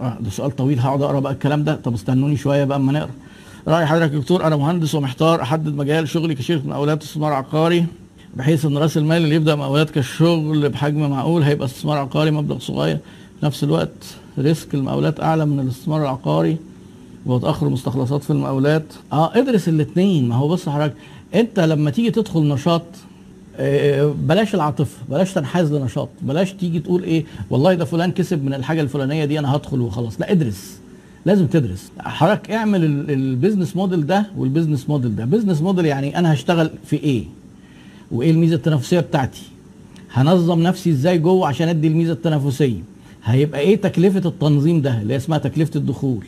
ده سؤال طويل، هقعد اقرا بقى الكلام ده. طب استنوني شويه بقى اما نقرا. راي حضرتك يا دكتور، انا مهندس ومحتار احدد مجال شغلي كشركه مقاولات استثمار عقاري، بحيث ان راس المال اللي يبدا مقاولات كشغل بحجم معقول هيبقى استثمار عقاري مبلغ صغير، في نفس الوقت ريسك المقاولات اعلى من الاستثمار العقاري وتاخر مستخلصات في المقاولات. ادرس الاثنين. ما هو بص حضرتك، انت لما تيجي تدخل نشاط بلاش العاطفه، بلاش تنحاز لنشاط، بلاش تيجي تقول ايه والله ده فلان كسب من الحاجه الفلانيه دي انا هدخل وخلاص. لا، ادرس، لازم تدرس حضرتك. اعمل البيزنس موديل ده والبيزنس موديل ده. بيزنس موديل يعني انا هشتغل في ايه، وايه الميزه التنافسيه بتاعتي، هنظم نفسي ازاي جوه عشان ادي الميزه التنافسيه، هيبقى ايه تكلفه التنظيم ده اللي اسمها تكلفه الدخول،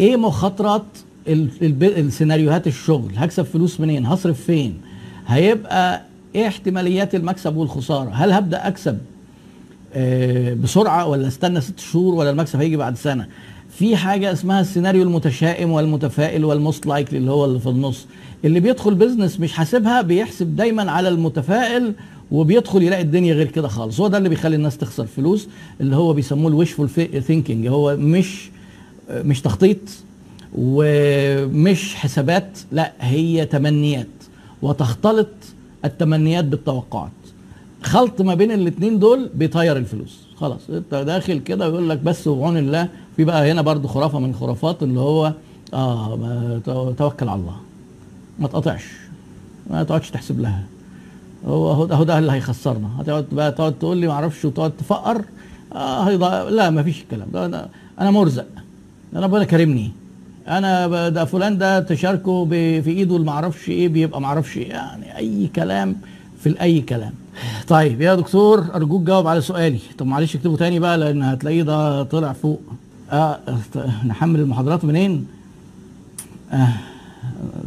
ايه مخاطرات السيناريوهات الشغل، هكسب فلوس منين، هصرف فين، هيبقى ايه احتماليات المكسب والخساره، هل هبدا اكسب بسرعه ولا استنى 6 شهور ولا المكسب هيجي بعد سنه. في حاجه اسمها السيناريو المتشائم والمتفائل والموست لايكلي اللي هو اللي في النص. اللي بيدخل بيزنس مش حاسبها بيحسب دايما على المتفائل وبيدخل يلاقي الدنيا غير كده خالص. هو ده اللي بيخلي الناس تخسر فلوس، اللي هو بيسموه الويشفول ثينكينج. هو مش تخطيط ومش حسابات، لا هي تمنيات، وتختلط التمنيات بالتوقعات. خلط ما بين الاثنين دول بيطير الفلوس خلاص. انت داخل كده يقول لك بس وبعون الله. في بقى هنا برضو خرافه من الخرافات اللي هو توكل على الله، ما تقطعش، ما تقعدش تحسب لها، هو ده اللي هيخسرنا. هتقعد بقى تقعد تقول لي ما اعرفش وتقعد تفقر. لا، ما فيش الكلام ده. انا مرزق، انا ربنا كرمني، انا ده فلان ده تشاركه في ايده ما اعرفش ايه بيبقى ما اعرفش ايه، يعني اي كلام في اي كلام. طيب يا دكتور ارجوك جاوب على سؤالي. طب معلش اكتبه تاني بقى لان هتلاقيه ده طلع فوق. نحمل المحاضرات منين؟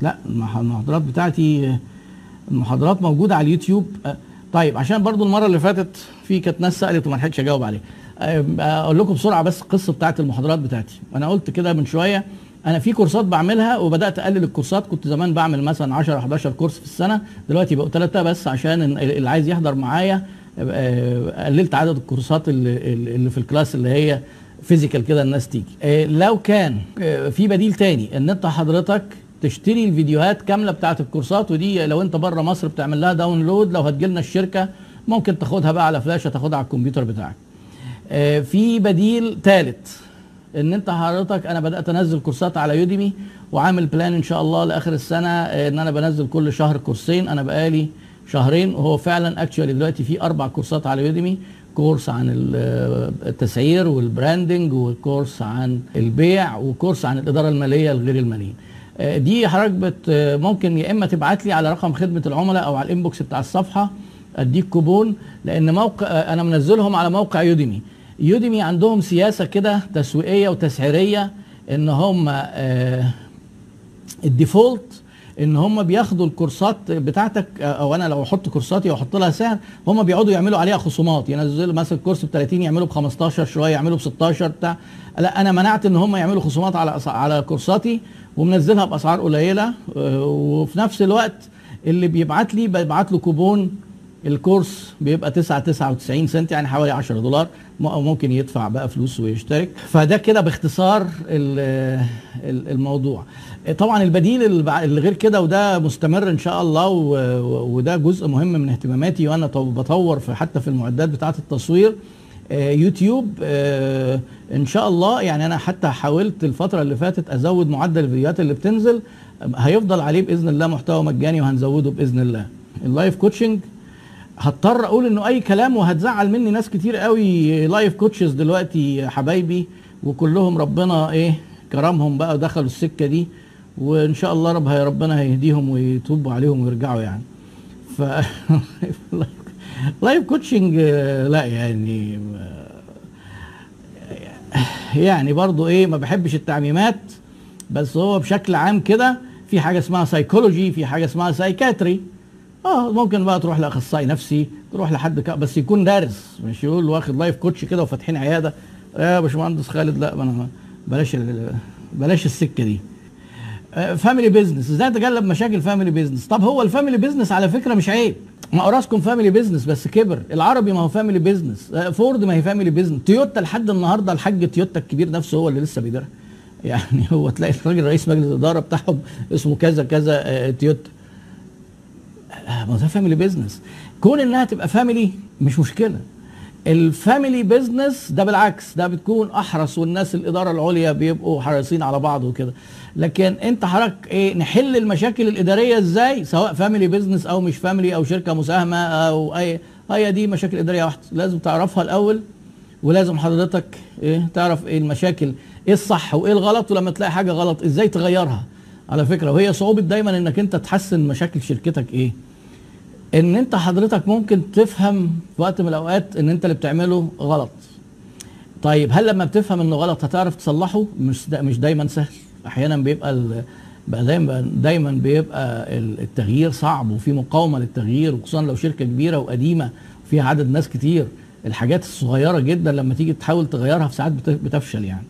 لا، المحاضرات بتاعتي موجوده على اليوتيوب. طيب عشان برضو المره اللي فاتت في كانت ناس سالت وما لحقتش اجاوب عليها، اقول لكم بسرعه بس القصه بتاعت المحاضرات بتاعتي. انا قلت كده من شويه انا في كورسات بعملها وبدات اقلل الكورسات. كنت زمان بعمل مثلا 10 11 كورس في السنه، دلوقتي بقوا 3 بس عشان اللي عايز يحضر معايا. قللت عدد الكورسات اللي في الكلاس اللي هي فيزيكال كده الناس تيجي. لو كان في بديل تاني ان انت حضرتك تشتري الفيديوهات كامله بتاعت الكورسات، ودي لو انت بره مصر بتعمل لها داونلود، لو هتجي لنا الشركه ممكن تاخدها بقى على فلاشه، تاخدها على الكمبيوتر بتاعك. في بديل ثالث ان انت حضرتك، انا بدات انزل كورسات على يوديمي وعامل بلان ان شاء الله لاخر السنه ان انا بنزل كل شهر كورسين. انا بقالي شهرين، وهو فعلا اكشوالي دلوقتي في 4 كورسات على يوديمي، كورس عن التسعير والبراندنج، وكورس عن البيع، وكورس عن الاداره الماليه الغير الماليه. دي حضرتك ممكن يا اما تبعت لي على رقم خدمه العملاء او على الانبوكس بتاع الصفحه اديك كوبون، لان موقع انا منزلهم على موقع يوديمي. يوديمي عندهم سياسه كده تسويقيه وتسعيريه ان هم الديفولت ان هم بياخدوا الكورسات بتاعتك، او انا لو احط كورساتي واحط لها سعر هم بيقعدوا يعملوا عليها خصومات، ينزلوا مثلا الكورس ب 30 يعملوا ب 15، شويه يعملوا ب 16 بتاع. لا، انا منعت ان هم يعملوا خصومات على كورساتي ومنزلها باسعار قليله، وفي نفس الوقت اللي بيبعت لي ببعت له كوبون الكورس بيبقى 9.99 سنت، يعني حوالي 10 دولار، ممكن يدفع بقى فلوس ويشترك. فده كده باختصار الموضوع. طبعا البديل اللي غير كده، وده مستمر ان شاء الله، وده جزء مهم من اهتماماتي وانا بطور حتى في المعدات بتاعه التصوير. يوتيوب ان شاء الله، يعني انا حتى حاولت الفتره اللي فاتت ازود معدل الفيديوهات اللي بتنزل، هيفضل عليه باذن الله محتوى مجاني وهنزوده باذن الله. اللايف كوتشنج هضطر اقول انه اي كلام وهتزعل مني ناس كتير قوي لايف كوتشز دلوقتي حبايبي، وكلهم ربنا كرمهم بقى ودخلوا السكه دي، وان شاء الله ربنا هيهديهم ويتوبوا عليهم ويرجعوا يعني. ف لايف كوتشنج لا، يعني برضو ما بحبش التعميمات، بس هو بشكل عام كده في حاجه اسمها سايكولوجي، في حاجه اسمها سايكاتري. ممكن بقى تروح لاخصائي نفسي، تروح لحد بس يكون دارس، مش يقول واخد لايف كوتش كده وفاتحين عياده يا باشمهندس خالد. لا، انا بلاش السكه دي. فاميلي بيزنس، ازاي اتجنب مشاكل فاميلي بيزنس؟ طب هو الفاميلي بيزنس على فكره مش عيب، ما اوراسكوم فاميلي بيزنس بس كبر، العربي ما هو فاميلي بيزنس، فورد ما هي فاميلي بيزنس، تويوتا لحد النهارده الحاج تويوتا الكبير نفسه هو اللي لسه بيديرها. يعني هو تلاقي الراجل رئيس مجلس الاداره بتاعهم اسمه كذا كذا تويوتا. ما ده فاميلي بيزنس. كون انها تبقى فاميلي مش مشكله. الفاميلي بيزنس ده بالعكس ده بتكون احرص، والناس الاداره العليا بيبقوا حريصين على بعض وكده. لكن انت حضرتك ايه، نحل المشاكل الاداريه ازاي سواء فاميلي بيزنس او مش فاميلي او شركه مساهمه او اي، هي دي مشاكل اداريه واحده لازم تعرفها الاول، ولازم حضرتك ايه تعرف ايه المشاكل، ايه الصح وايه الغلط، ولما تلاقي حاجه غلط ازاي تغيرها. على فكره وهي صعوبه دايما انك انت تحسن مشاكل شركتك ايه، ان انت حضرتك ممكن تفهم في وقت من الاوقات ان انت اللي بتعمله غلط. طيب هل لما بتفهم انه غلط هتعرف تصلحه؟ مش دايما سهل، احيانا بيبقى دايما التغيير صعب وفي مقاومه للتغيير، وخصوصا لو شركه كبيره وقديمه وفيها عدد ناس كتير. الحاجات الصغيره جدا لما تيجي تحاول تغيرها في ساعات بتفشل. يعني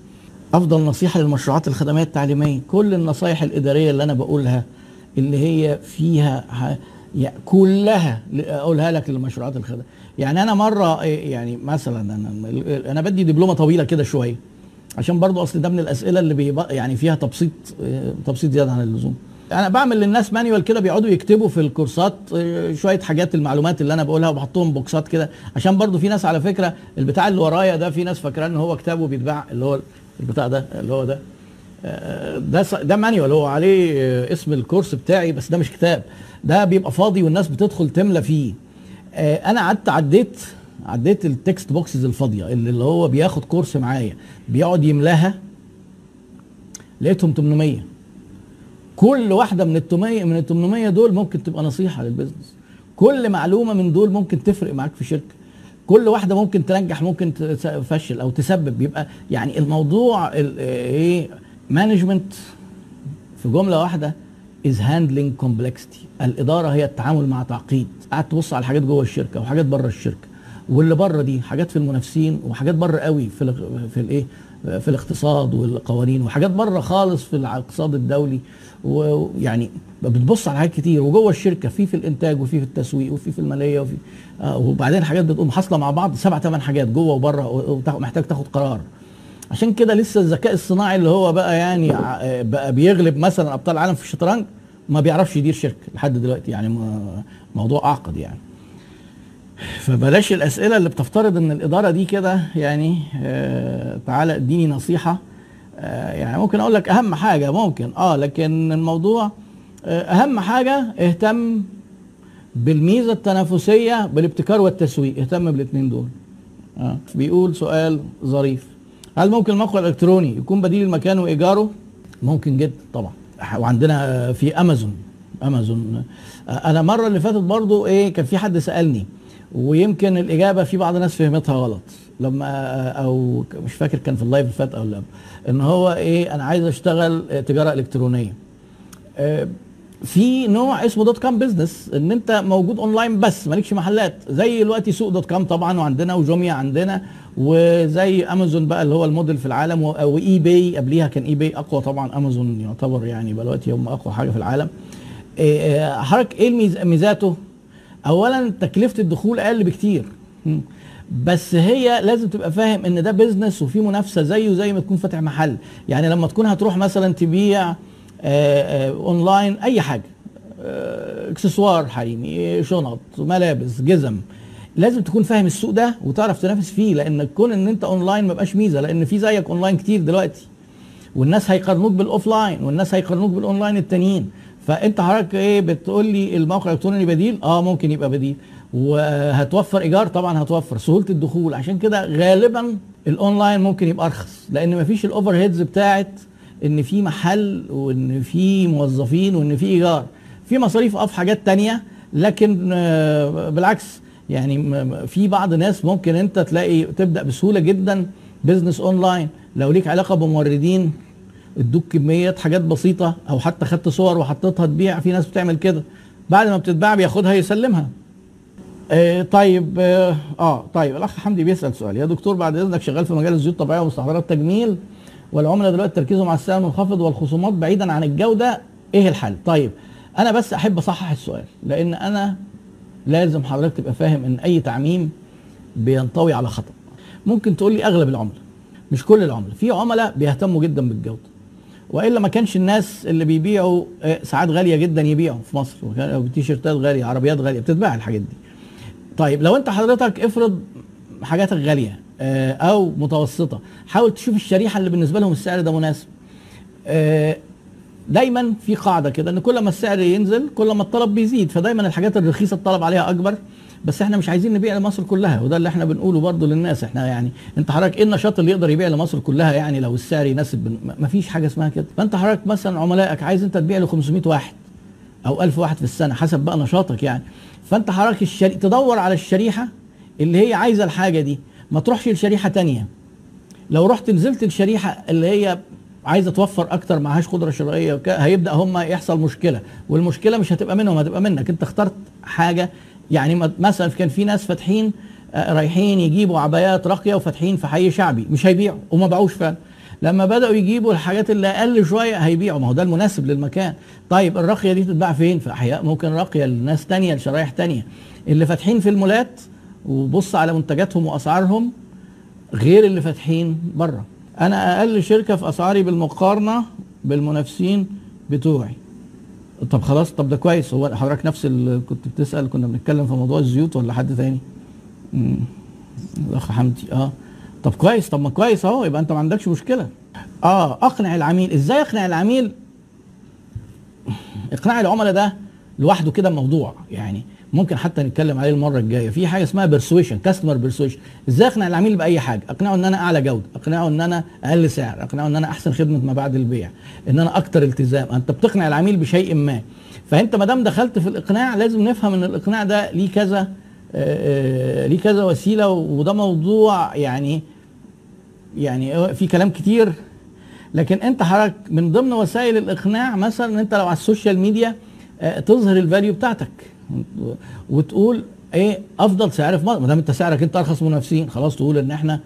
افضل نصيحه للمشروعات الخدميه التعليميه، كل النصايح الاداريه اللي انا بقولها اللي هي فيها كلها اقولها لك للمشروعات الخدميه. يعني انا مره يعني مثلا انا بدي دبلومه طويله كده شويه عشان برضو اصل ده من الاسئله اللي يعني فيها تبسيط زياده عن اللزوم. انا بعمل للناس مانيوال كده بيقعدوا يكتبوا في الكورسات شويه حاجات، المعلومات اللي انا بقولها، وبحطهم بوكسات كده عشان برضو في ناس على فكره البتاع اللي ورايا ده في ناس فاكراه ان هو كتاب وبيتباع، اللي هو البتاع ده اللي هو ده مانيوال هو عليه اسم الكورس بتاعي بس ده مش كتاب، ده بيبقى فاضي والناس بتدخل تملى فيه. انا قعدت عديت التكست بوكسز الفاضيه اللي هو بياخد كورس معايا بيقعد يملاها، لقيتهم 800. كل واحده من ال 800 دول ممكن تبقى نصيحه للبيزنس، كل معلومه من دول ممكن تفرق معاك في شركه، كل واحده ممكن تنجح ممكن تفشل او تسبب. بيبقى يعني الموضوع ايه، مانجمنت في جمله واحده is handling complexity. الاداره هي التعامل مع تعقيد. قعدت تبص على حاجات جوه الشركه وحاجات بره الشركه، واللي بره دي حاجات في المنافسين وحاجات بره قوي في الايه في الاقتصاد والقوانين، وحاجات بره خالص في الاقتصاد الدولي، ويعني بتبص على حاجات كتير، وجوه الشركه في الانتاج وفي التسويق وفي الاليه وفي وبعدين حاجات بتقوم حاصله مع بعض 7-8 حاجات جوه وبره، ومحتاج تاخد قرار. عشان كده لسه الذكاء الصناعي اللي هو بقى يعني بقى بيغلب مثلا ابطال العالم في الشطرنج ما بيعرفش يدير شركه لحد دلوقتي. يعني موضوع اعقد يعني. فبلاش الاسئله اللي بتفترض ان الاداره دي كده يعني تعالى اديني نصيحه. يعني ممكن اقول لك اهم حاجه ممكن لكن الموضوع اهم حاجه اهتم بالميزه التنافسيه بالابتكار والتسويق، اهتم بالاثنين دول. بيقول سؤال ظريف، هل ممكن الموقع الالكتروني يكون بديل المكان وايجاره؟ ممكن جدا طبعا، وعندنا في امازون. انا المره اللي فاتت برضو كان في حد سالني ويمكن الاجابه في بعض الناس فهمتها غلط، لما او مش فاكر كان في اللايف اللي فات او لا، ان هو انا عايز اشتغل تجاره الكترونيه. في نوع اسمه .com بزنس، ان انت موجود اونلاين بس مالكش محلات، زي دلوقتي سوق .com طبعا وعندنا، وجوميا عندنا، وزي امازون بقى اللي هو الموديل في العالم، واي باي. قبليها كان اي باي اقوى طبعا، امازون يعتبر يعني بقى دلوقتي هم اقوى حاجه في العالم. حضرتك ايه ميزاته؟ اولا تكلفه الدخول اقل بكتير، بس هي لازم تبقى فاهم ان ده بزنس وفي منافسه زيه زي ما تكون فاتح محل. يعني لما تكون هتروح مثلا تبيع اونلاين اي حاجه، اكسسوار حريمي، شنط، ملابس، جزم، لازم تكون فاهم السوق ده وتعرف تنافس فيه، لان كون ان انت اونلاين ما بقاش ميزه، لان في زيك اونلاين كتير دلوقتي، والناس هيقارنوك بالاوفلاين والناس هيقارنوك بالاونلاين التانيين. فانت حضرتك بتقول لي الموقع الالكتروني بديل؟ ممكن يبقى بديل، وهتوفر ايجار طبعا، هتوفر سهوله الدخول. عشان كده غالبا الاونلاين ممكن يبقى ارخص، لان مفيش الاوفر هيدز بتاعت ان في محل وان في موظفين وان في ايجار، في مصاريف في حاجات تانية. لكن بالعكس يعني في بعض ناس ممكن انت تلاقي تبدا بسهوله جدا بزنس اونلاين، لو ليك علاقه بموردين ادوك كميات حاجات بسيطه، او حتى خدت صور وحطيتها تبيع. في ناس بتعمل كده، بعد ما بتتباع بياخدها يسلمها. طيب الاخ حمدي بيسال سؤال، يا دكتور بعد اذنك شغال في مجال الزيوت الطبيعيه ومستحضرات التجميل، والعملاء دلوقتي تركيزهم على السعر المنخفض والخصومات بعيدا عن الجوده، ايه الحل؟ طيب انا بس احب اصحح السؤال، لان انا لازم حضرتك تبقى فاهم ان اي تعميم بينطوي على خطأ. ممكن تقول لي اغلب العملاء، مش كل العملاء، في عملاء بيهتموا جدا بالجوده، والا ما كانش الناس اللي بيبيعوا ساعات غاليه جدا يبيعوا في مصر، تيشيرتات غاليه، عربيات غاليه، بتتباع الحاجات دي. طيب لو انت حضرتك افرض حاجاتك غاليه او متوسطه، حاول تشوف الشريحه اللي بالنسبه لهم السعر ده مناسب. دايما في قاعده كده ان كل ما السعر ينزل كل ما الطلب بيزيد، فدايما الحاجات الرخيصه الطلب عليها اكبر. بس احنا مش عايزين نبيع لمصر كلها، وده اللي احنا بنقوله برضو للناس. احنا يعني انت حضرتك ايه النشاط اللي يقدر يبيع لمصر كلها؟ يعني لو السعر يناسب مفيش حاجه اسمها كده. فانت حضرتك مثلا عملائك عايز انت تبيع ل 500 واحد او 1000 واحد في السنه حسب بقى نشاطك يعني. فانت حضرتك تدور على الشريحه اللي هي عايزه الحاجه دي، ما تروحش لشريحه ثانيه. لو رحت نزلت الشريحه اللي هي عايزه توفر اكتر معهاش قدره شرائيه هيبدا هم يحصل مشكله، والمشكله مش هتبقى منهم هتبقى منك انت. اخترت حاجه يعني مثلا كان في ناس فاتحين رايحين يجيبوا عبايات راقيه وفاتحين في حي شعبي، مش هيبيعوا وما باعوش فعلا. لما بداوا يجيبوا الحاجات اللي اقل شويه هيبيعوا، ما هو ده المناسب للمكان. طيب الراقيه دي تتباع فين؟ في احياء ممكن راقيه لناس ثانيه لشرايح ثانيه. اللي فاتحين في المولات وبص على منتجاتهم واسعارهم غير اللي فاتحين بره. انا اقل شركه في اسعاري بالمقارنه بالمنافسين بتوعي. طب خلاص، طب ده كويس. هو حضرتك نفس اللي كنت بتسال، كنا بنتكلم في موضوع الزيوت ولا حد ثاني؟ الاخ حمدي. طب كويس، طب ما كويس اهو، يبقى انت ما عندكش مشكله. اقنع العميل ازاي؟ اقنع العميل، اقناع العملاء ده لوحده كده موضوع يعني ممكن حتى نتكلم عليه المره الجايه. في حاجه اسمها بيرسويشن، كاستمر بيرسويشن. ازاي اقنع العميل باي حاجه؟ اقنعه ان انا اعلى جوده، اقنعه ان انا اقل سعر، اقنعه ان انا احسن خدمه ما بعد البيع، ان انا اكتر التزام. انت بتقنع العميل بشيء ما. فانت ما دام دخلت في الاقناع لازم نفهم ان الاقناع ده ليه كذا وسيله، وده موضوع يعني في كلام كتير. لكن انت حضرتك من ضمن وسائل الاقناع مثلا انت لو على السوشيال ميديا تظهر الفاليو بتاعتك وتقول ايه افضل سعر في مصر. ما دام انت سعرك انت ارخص من المنافسين، خلاص تقول ان احنا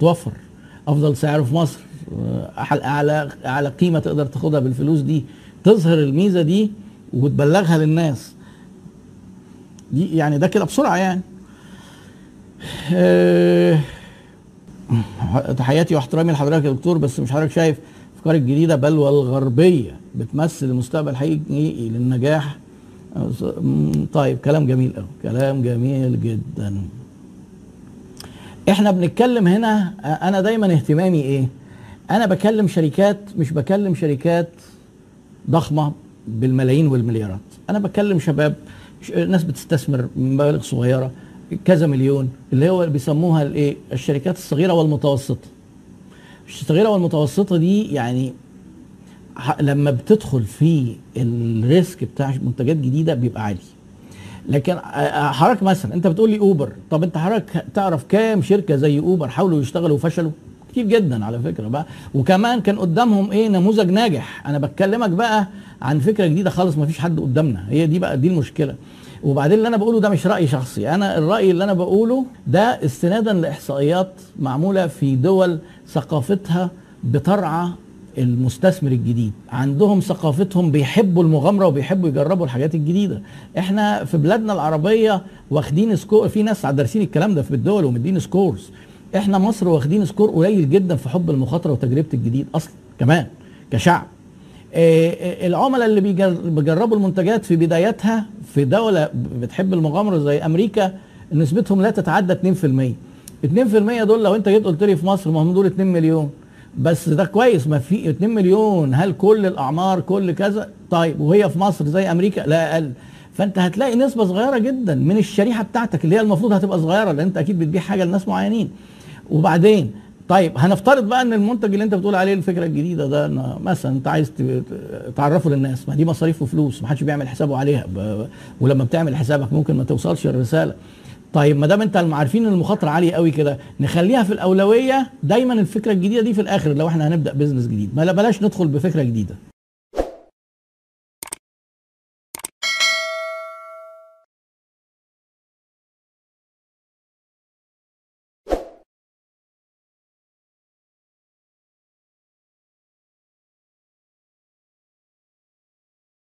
توفر افضل سعر في مصر، اعلى قيمه تقدر تاخدها بالفلوس دي. تظهر الميزه دي وتبلغها للناس دي يعني. ده كده بسرعه يعني. تحياتي واحترامي لحضرتك يا دكتور، بس مش حضرتك شايف الافكار الجديده بل والغربيه بتمثل المستقبل حقيقي للنجاح؟ طيب كلام جميل قوي، كلام جميل جدا. احنا بنتكلم هنا، انا دايما اهتمامي ايه؟ انا بكلم شركات، مش بكلم شركات ضخمه بالملايين والمليارات. انا بكلم شباب، ناس بتستثمر مبالغ صغيره كذا مليون، اللي هو بيسموها الايه؟ الشركات الصغيره والمتوسطه. الصغيره والمتوسطه دي يعني لما بتدخل في الريسك بتاع منتجات جديده بيبقى عالي. لكن حضرتك مثلا انت بتقول لي اوبر، طب انت حضرتك تعرف كام شركه زي اوبر حاولوا يشتغلوا وفشلوا؟ كتير جدا على فكره بقى، وكمان كان قدامهم ايه؟ نموذج ناجح. انا بكلمك بقى عن فكره جديده خالص ما فيش حد قدامنا، هي دي بقى دي المشكله. وبعدين اللي انا بقوله ده مش راي شخصي، انا الراي اللي انا بقوله ده استنادا لاحصائيات معموله في دول ثقافتها بترعى المستثمر الجديد، عندهم ثقافتهم بيحبوا المغامره وبيحبوا يجربوا الحاجات الجديده. احنا في بلادنا العربيه واخدين سكور، في ناس دارسين الكلام ده في الدول ومدين سكورز. احنا مصر واخدين سكور قليل جدا في حب المخاطره وتجربه الجديد اصلا كمان كشعب. العملاء اللي بيجربوا المنتجات في بدايتها في دوله بتحب المغامره زي امريكا نسبتهم لا تتعدى 2%. 2% دول لو انت جيت قلت لي في مصر ما هم دول 2 مليون بس، ده كويس. ما في 2 مليون، هل كل الاعمار كل كذا؟ طيب وهي في مصر زي امريكا لا اقل. فانت هتلاقي نسبه صغيره جدا من الشريحه بتاعتك اللي هي المفروض هتبقى صغيره لان انت اكيد بتبيع حاجه لناس معينين. وبعدين طيب هنفترض بقى ان المنتج اللي انت بتقول عليه الفكره الجديده ده مثلا انت عايز تعرفه للناس، ما دي مصاريف وفلوس ما حدش بيعمل حسابه عليها، ولما بتعمل حسابك ممكن ما توصلش الرساله. طيب ما دام انت عارفين ان المخاطره عاليه قوي كده نخليها في الاولويه دايما الفكره الجديده دي في الاخر لو احنا هنبدا بزنس جديد. ما بلاش ندخل بفكره جديده.